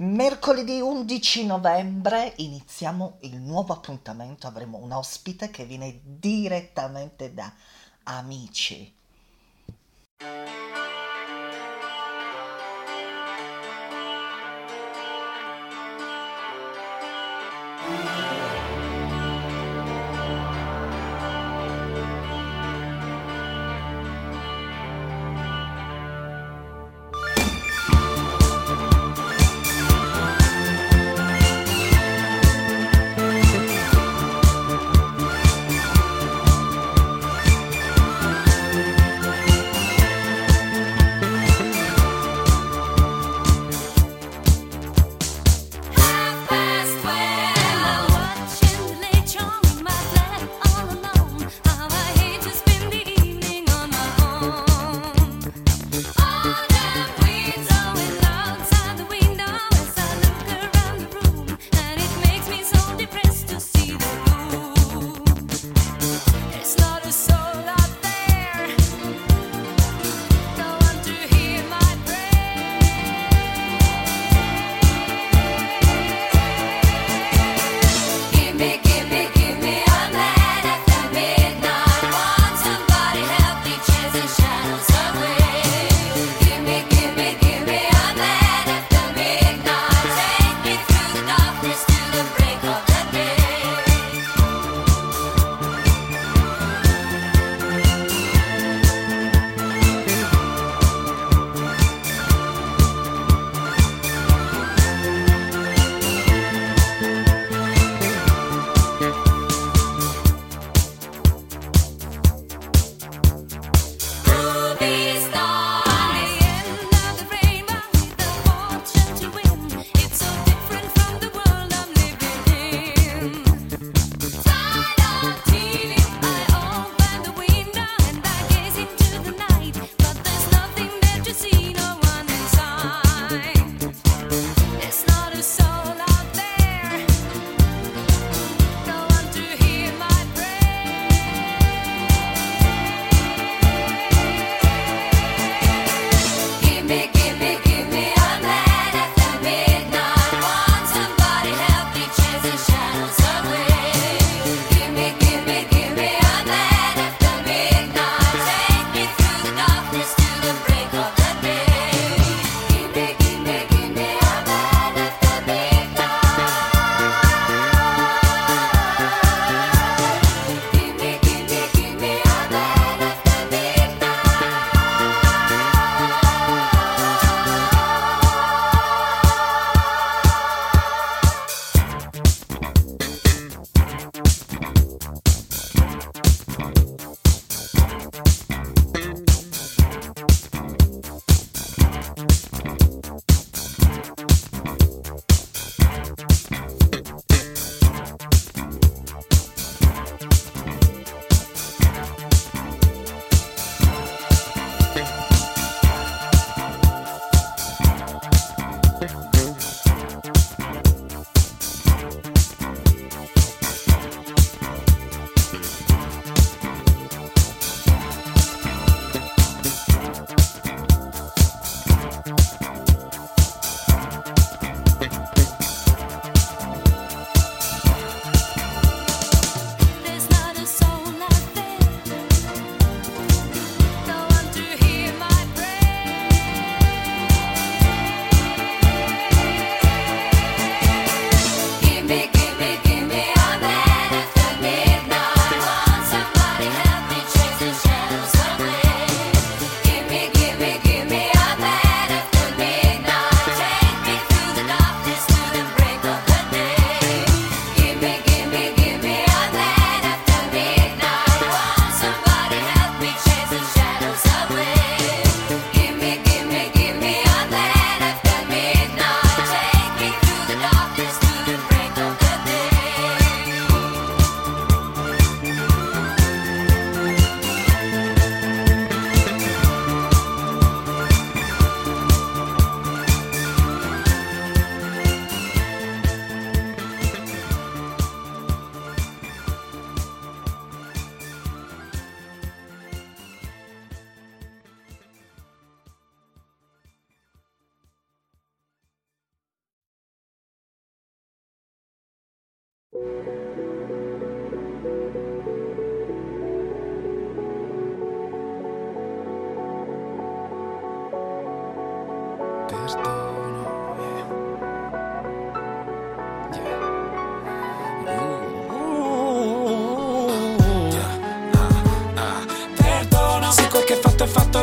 Mercoledì 11 novembre iniziamo il nuovo appuntamento, avremo un ospite che viene direttamente da Amici.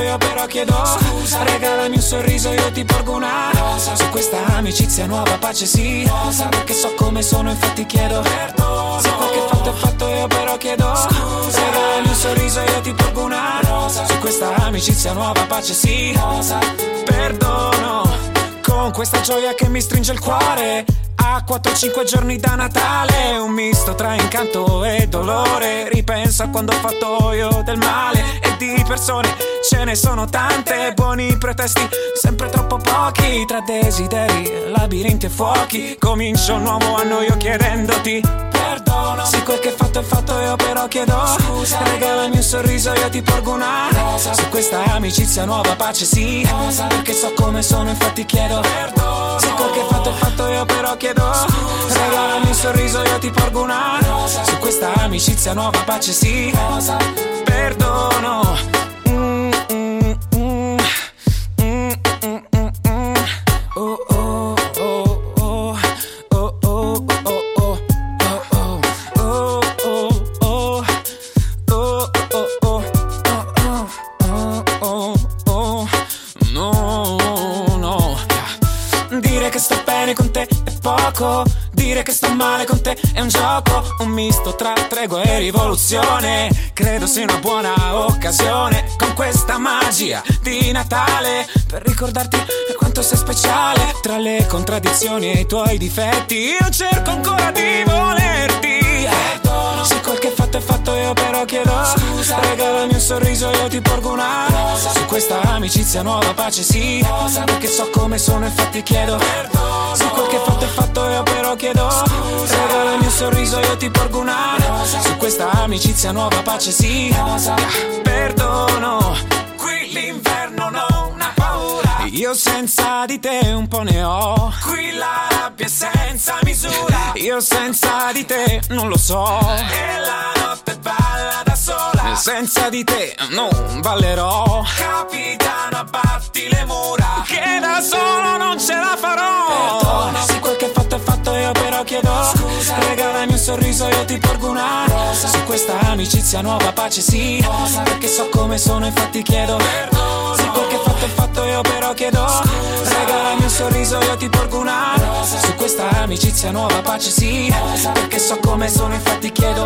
Io però chiedo scusa, regalami un sorriso, io ti porgo una rosa. Su questa amicizia nuova pace sì, rosa. Perché so come sono, infatti chiedo perdono. Se qualche fatto è fatto, io però chiedo scusa, regalami un sorriso, io ti porgo una rosa. Su questa amicizia nuova pace sì, rosa. Perdono, con questa gioia che mi stringe il cuore. A 4-5 giorni da Natale, un misto tra incanto e dolore. Ripenso a quando ho fatto io del male, e di persone ce ne sono tante. Buoni pretesti, sempre troppo pochi, tra desideri, labirinti e fuochi. Comincio un nuovo anno io chiedendoti perdono. Se quel che fatto è fatto, io però chiedo scusa, regalami un sorriso, io ti porgo una rosa. Su questa amicizia nuova pace sì, rosa. Perché so come sono, infatti chiedo perdono. Se quel che fatto è fatto, io però chiedo scusa, regalami un sorriso, io ti porgo una rosa. Su questa amicizia nuova pace sì, rosa. Perdono. Dire che sto male con te è un gioco, un misto tra tregua e rivoluzione. Credo sia una buona occasione, con questa magia di Natale, per ricordarti quanto sei speciale. Tra le contraddizioni e i tuoi difetti, io cerco ancora di volerti. Se quel che fatto è fatto, io però chiedo scusa, regalami un sorriso, io ti porgo una rosa. Su questa amicizia nuova pace sì, rosa. Perché so come sono, infatti chiedo perdono. Se quel che fatto è fatto, io però chiedo scusa, regalami un sorriso, io ti porgo una rosa. Su questa amicizia nuova pace sì, rosa. Perdono. Qui l'inverno non ha paura, io senza di te un po' ne ho. Qui la rabbia è senza misura, io senza di te non lo so. E la notte balla da sola, senza di te non ballerò. Capitano, abbatti le mura, che da solo non ce la farò. Perdono. Se quel che fatto è fatto, io però chiedo scusa, regalami un sorriso, io ti porgo una rosa. Su questa amicizia nuova pace sì, rosa. Perché so come sono, infatti chiedo perdono. Se quel che fatto è fatto, io però chiedo scusa, regalami un sorriso, io ti porgo una rosa. Su questa amicizia nuova pace sì, rosa. Perché so come sono, infatti chiedo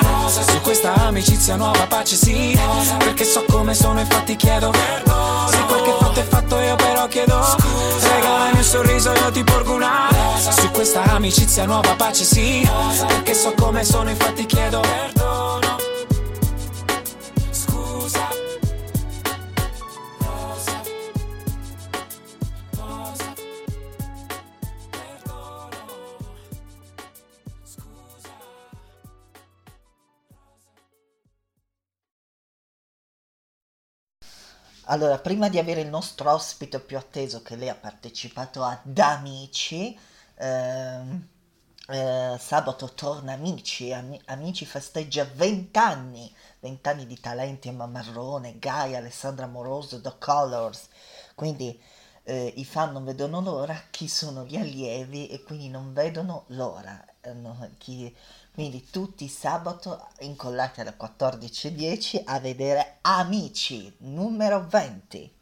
nuova pace sì, rosa. Perché so come sono, infatti chiedo perdono. Se quel che fatto è fatto, io però chiedo scusa, regalami un sorriso, io ti porgo una rosa. Su questa amicizia nuova pace sì, rosa. Perché so come sono, infatti chiedo perdono. Scusa, rosa, rosa, perdono. Scusa. Allora, prima di avere il nostro ospite più atteso, che lei ha partecipato ad Amici, sabato torna Amici, Amici festeggia 20 anni di talenti, Emma Marrone, Gaia, Alessandra Moroso, The Colors, quindi i fan non vedono l'ora, chi sono gli allievi e quindi non vedono l'ora, quindi tutti sabato incollati alle 14:10 a vedere Amici numero 20.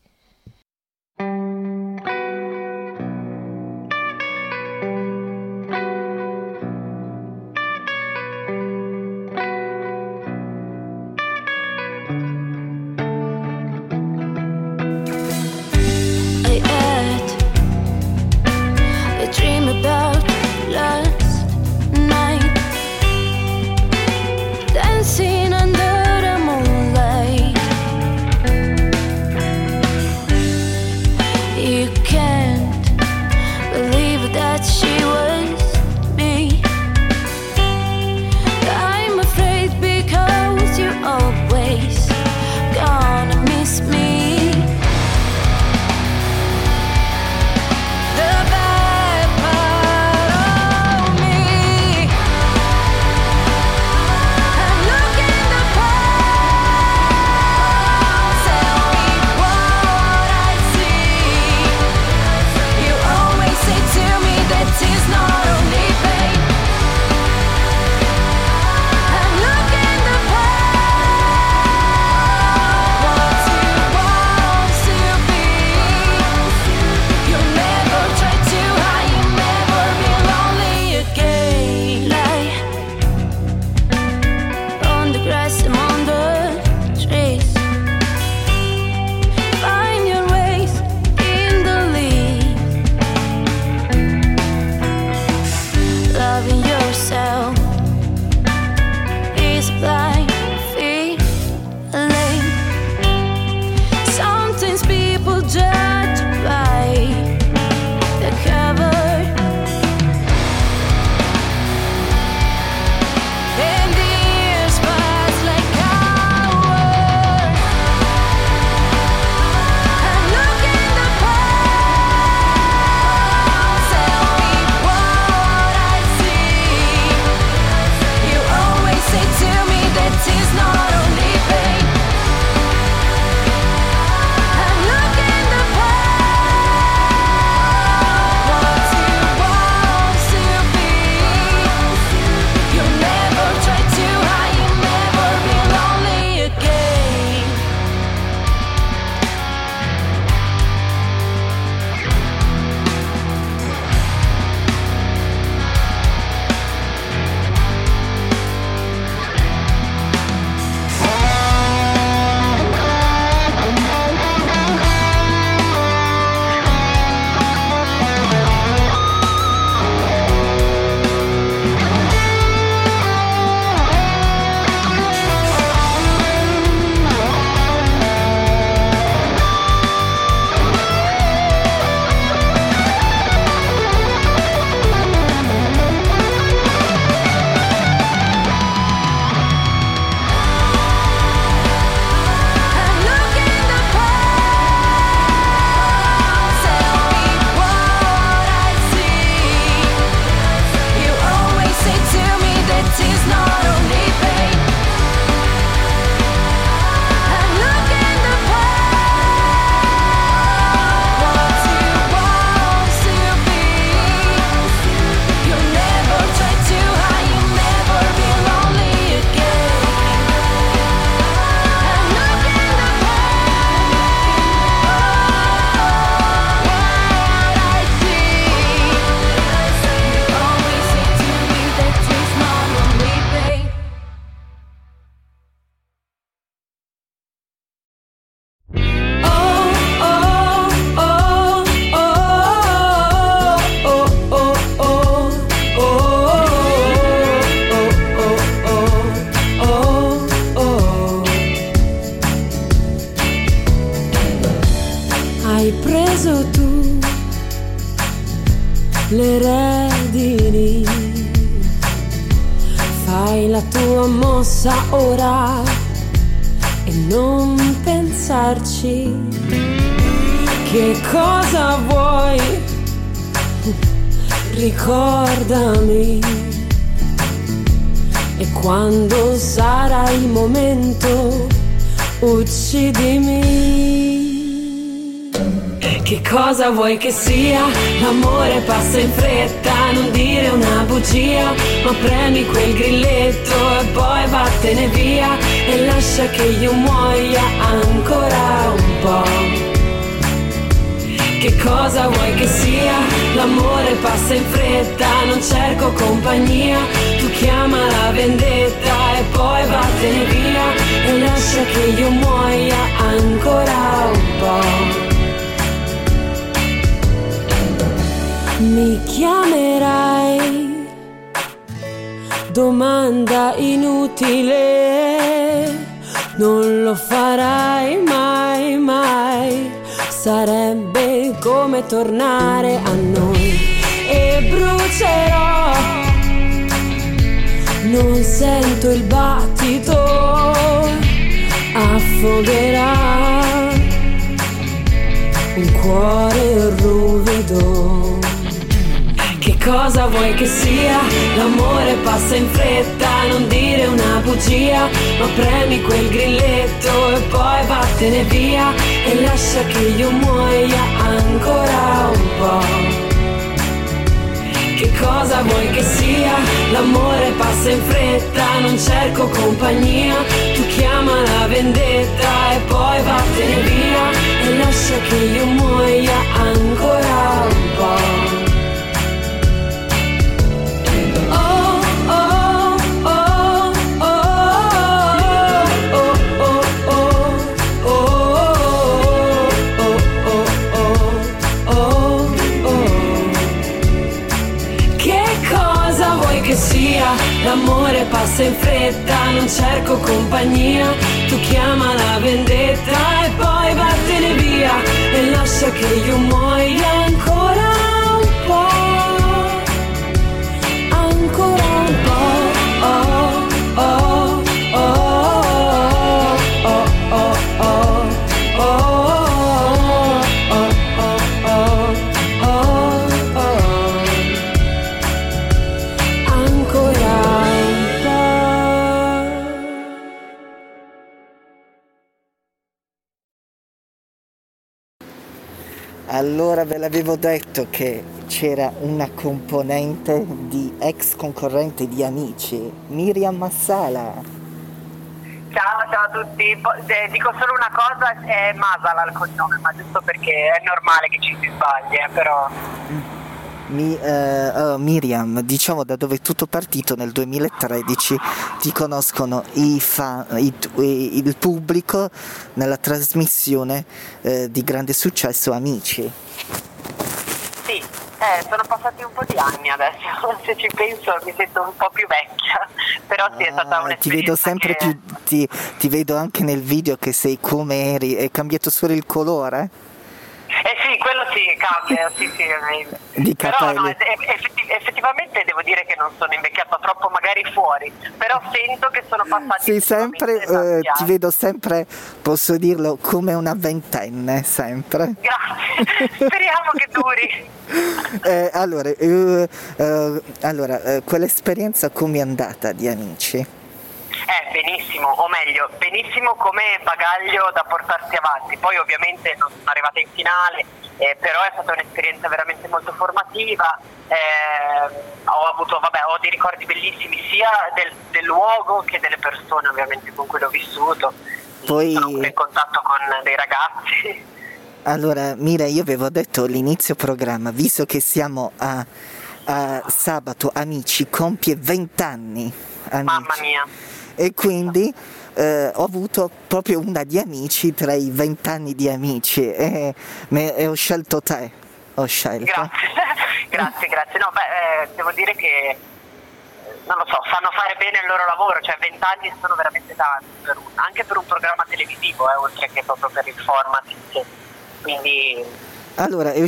Under the moonlight la tua mossa ora e non pensarci. Che cosa vuoi? Ricordami. E quando sarà il momento, uccidimi. Che cosa vuoi che sia? L'amore passa in fretta, non dire una bugia, ma premi quel grilletto e poi vattene via e lascia che io muoia ancora un po'. Che cosa vuoi che sia? L'amore passa in fretta, non cerco compagnia, tu chiama la vendetta e poi vattene via e lascia che io muoia ancora un po'. Mi chiamerai, domanda inutile, non lo farai mai, mai. Sarebbe come tornare a noi. E brucerò, non sento il battito, affogherà un cuore ruvido. Che cosa vuoi che sia? L'amore passa in fretta, non dire una bugia, ma premi quel grilletto e poi vattene via e lascia che io muoia ancora un po'. Che cosa vuoi che sia? L'amore passa in fretta, non cerco compagnia, tu chiama la vendetta e poi vattene via e lascia che io muoia ancora un po'. L'amore passa in fretta, non cerco compagnia, tu chiama la vendetta e poi vattene via e lascia che io muoia ancora un po', ancora un po'. Oh, oh, oh, oh, oh, oh, oh, oh, oh. Allora ve l'avevo detto che c'era una componente di ex concorrente di Amici, Miriam Masala. Ciao a tutti, dico solo una cosa, è Masala il cognome, ma giusto perché è normale che ci si sbagli, però... Miriam, diciamo da dove è tutto partito nel 2013, ti conoscono i fan, il pubblico nella trasmissione di grande successo Amici. Sì, sono passati un po' di anni adesso, se ci penso mi sento un po' più vecchia, però sì, è stata un'esperienza. Ti vedo sempre che... più, ti vedo anche nel video che sei come eri, è cambiato solo il colore? Eh sì, quello sì, cambia, sì. Però no, effettivamente devo dire che non sono invecchiata troppo, magari fuori, però sento che sono passati. Sì, sempre, ti vedo sempre, posso dirlo, come una ventenne, sempre. Grazie, speriamo che duri. Allora, quell'esperienza com'è andata di Amici? Benissimo, o meglio, benissimo come bagaglio da portarsi avanti. Poi ovviamente non sono arrivata in finale, però è stata un'esperienza veramente molto formativa. Ho dei ricordi bellissimi sia del luogo che delle persone ovviamente con cui l'ho vissuto. Poi... sono in contatto con dei ragazzi. Allora Mira, io avevo detto all'inizio programma, visto che siamo a sabato, Amici compie 20 anni. Amici. Mamma mia. E quindi ho avuto proprio una di Amici tra i 20 anni di Amici e ho scelto te. Grazie. No, devo dire che, non lo so, sanno fare bene il loro lavoro, cioè 20 anni sono veramente tanti, anche per un programma televisivo, oltre che proprio per il format. Quindi... Allora, è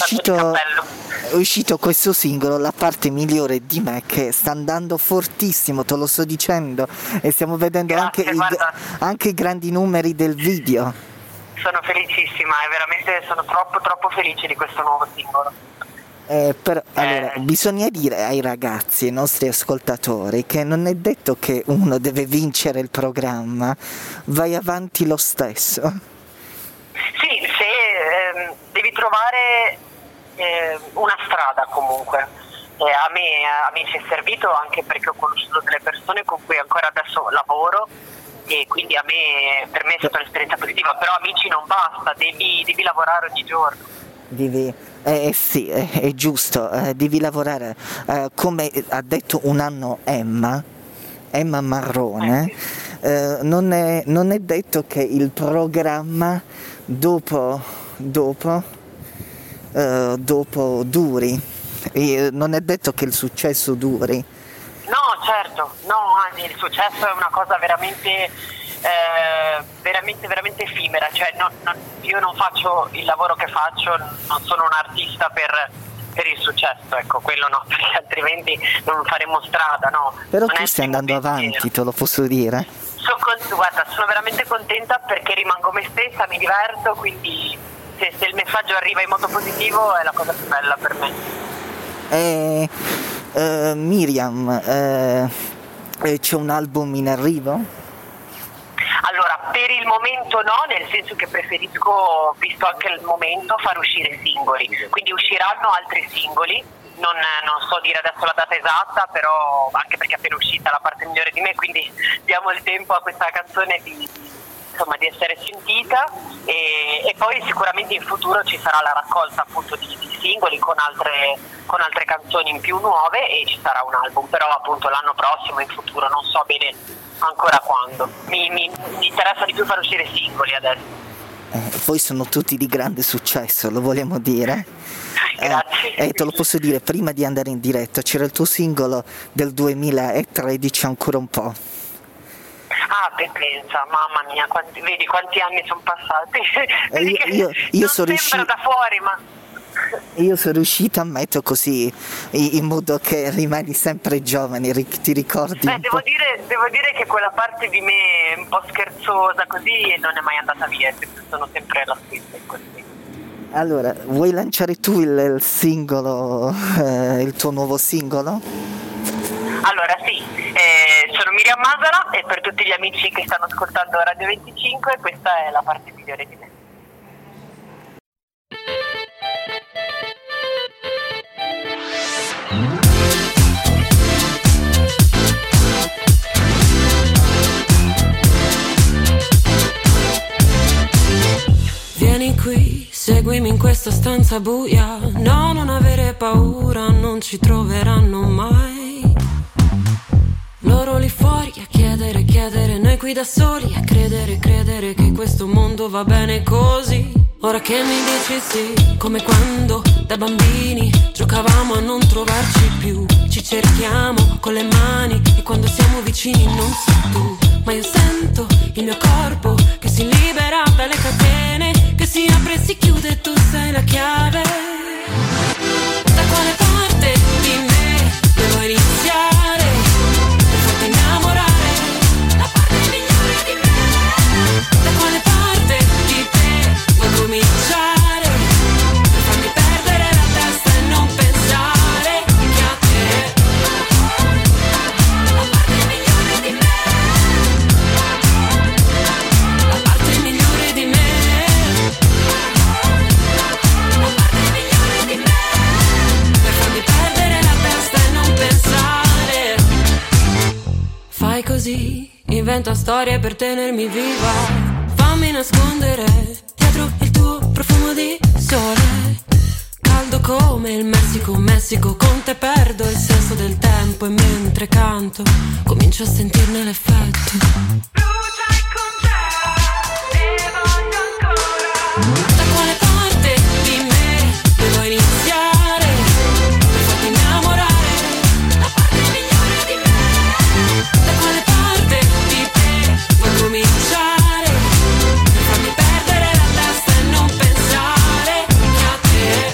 uscito questo singolo, La parte migliore di me, che sta andando fortissimo, te lo sto dicendo, e stiamo vedendo anche i grandi numeri del video. Sono felicissima, veramente sono troppo felice di questo nuovo singolo. Allora, bisogna dire ai ragazzi, ai nostri ascoltatori, che non è detto che uno deve vincere il programma, vai avanti lo stesso. Sì, se devi trovare una strada comunque. A me ci è servito, anche perché ho conosciuto delle persone con cui ancora adesso lavoro, e quindi per me è stata un'esperienza positiva, però amici non basta, devi lavorare ogni giorno. Sì, è giusto, devi lavorare, come ha detto un anno Emma Marrone, non è detto che il programma dopo duri, non è detto che il successo duri. No, certo, no, il successo è una cosa veramente effimera, cioè io non faccio il lavoro che faccio, non sono un artista per il successo, ecco, quello no, perché altrimenti non faremo strada, no. Però tu stai andando avanti, te lo posso dire. Guarda, sono veramente contenta perché rimango me stessa, mi diverto, quindi se il messaggio arriva in modo positivo è la cosa più bella per me. Miriam, c'è un album in arrivo? Allora, per il momento no, nel senso che preferisco, visto anche il momento, far uscire singoli, quindi usciranno altri singoli, non so dire adesso la data esatta, però anche perché è appena uscita La parte migliore di me, quindi diamo il tempo a questa canzone di essere sentita, e poi sicuramente in futuro ci sarà la raccolta appunto di singoli con altre canzoni in più nuove, e ci sarà un album, però appunto l'anno prossimo, in futuro, non so bene ancora quando. Mi interessa di più far uscire singoli adesso. Poi sono tutti di grande successo, lo vogliamo dire. Grazie. Te lo posso dire, prima di andare in diretta c'era il tuo singolo del 2013, Ancora un po'. Ah, pensa, mamma mia, vedi quanti anni sono passati. Io sono riuscita da fuori, ma io sono riuscita a mettere così, in modo che rimani sempre giovane, ti ricordi. Devo dire che quella parte di me un po' scherzosa così non è mai andata via, sono sempre la stessa in quel senso. Allora, vuoi lanciare tu il singolo, il tuo nuovo singolo? Allora sì, sono Miriam Masala, e per tutti gli amici che stanno ascoltando Radio 25 questa è La parte migliore di me. Vieni qui, seguimi in questa stanza buia, no, non avere paura, non ci troveranno mai. Loro lì fuori a chiedere, noi qui da soli a credere che questo mondo va bene così. Ora che mi dici sì, come quando da bambini giocavamo a non trovarci più, ci cerchiamo con le mani e quando siamo vicini non so tu, ma io sento il mio corpo che si libera dalle catene, che si apre e si chiude e tu sei la chiave. Da quale parte di me devo iniziare? Così invento storie per tenermi viva, fammi nascondere dietro il tuo profumo di sole, caldo come il Messico, con te perdo il senso del tempo e mentre canto comincio a sentirne l'effetto. Brucia e congela, ne voglio ancora. Da quale parte di me devo iniziare? Cominciare, fammi perdere la testa e non pensare che a te.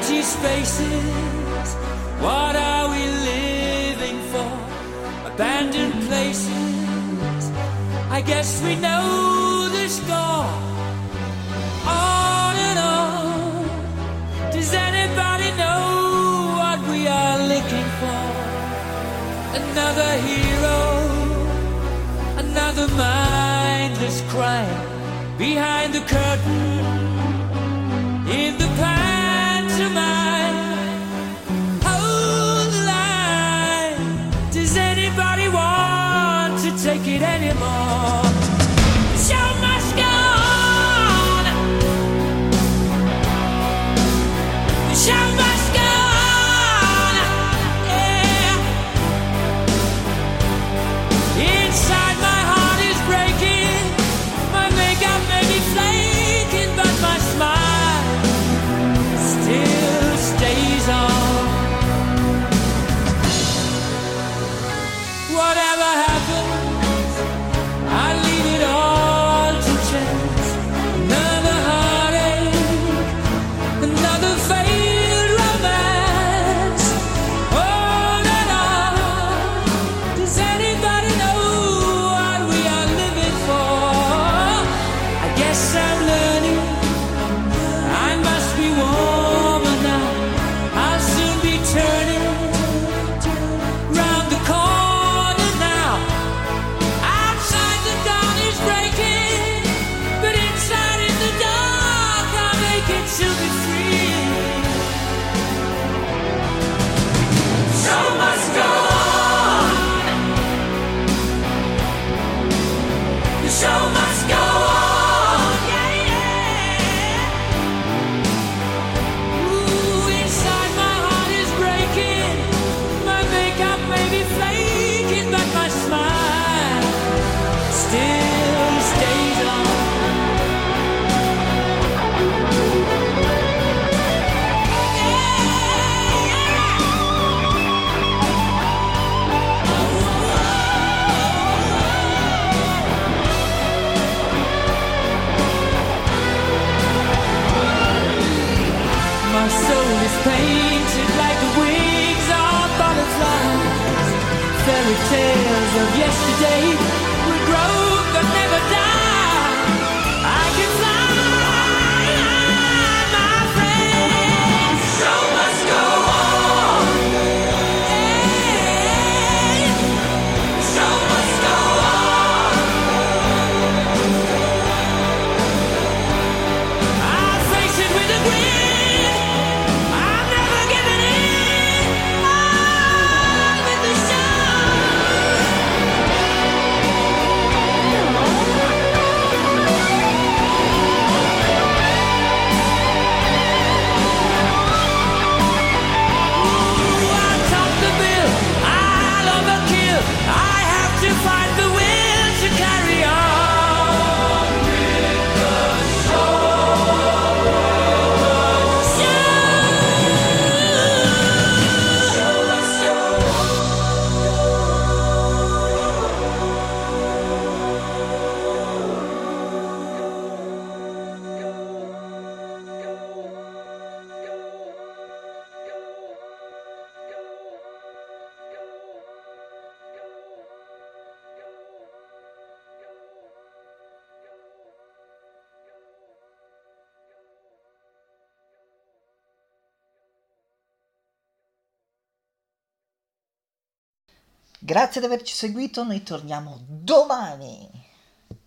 empty spaces. What are we living for? Abandoned places. I guess we know the score. On and on. Does anybody know what we are looking for? Another hero, another mindless crime. Behind the curtain, in the pantomime, hold the line. Does anybody want to take it anymore? Painted like the wings of butterflies. Fairy tales of yesterday will grow but never die. I can fly, my friend. So must go on. Yeah. So must go on. I'll face it with a grin. Grazie di averci seguito, noi torniamo domani!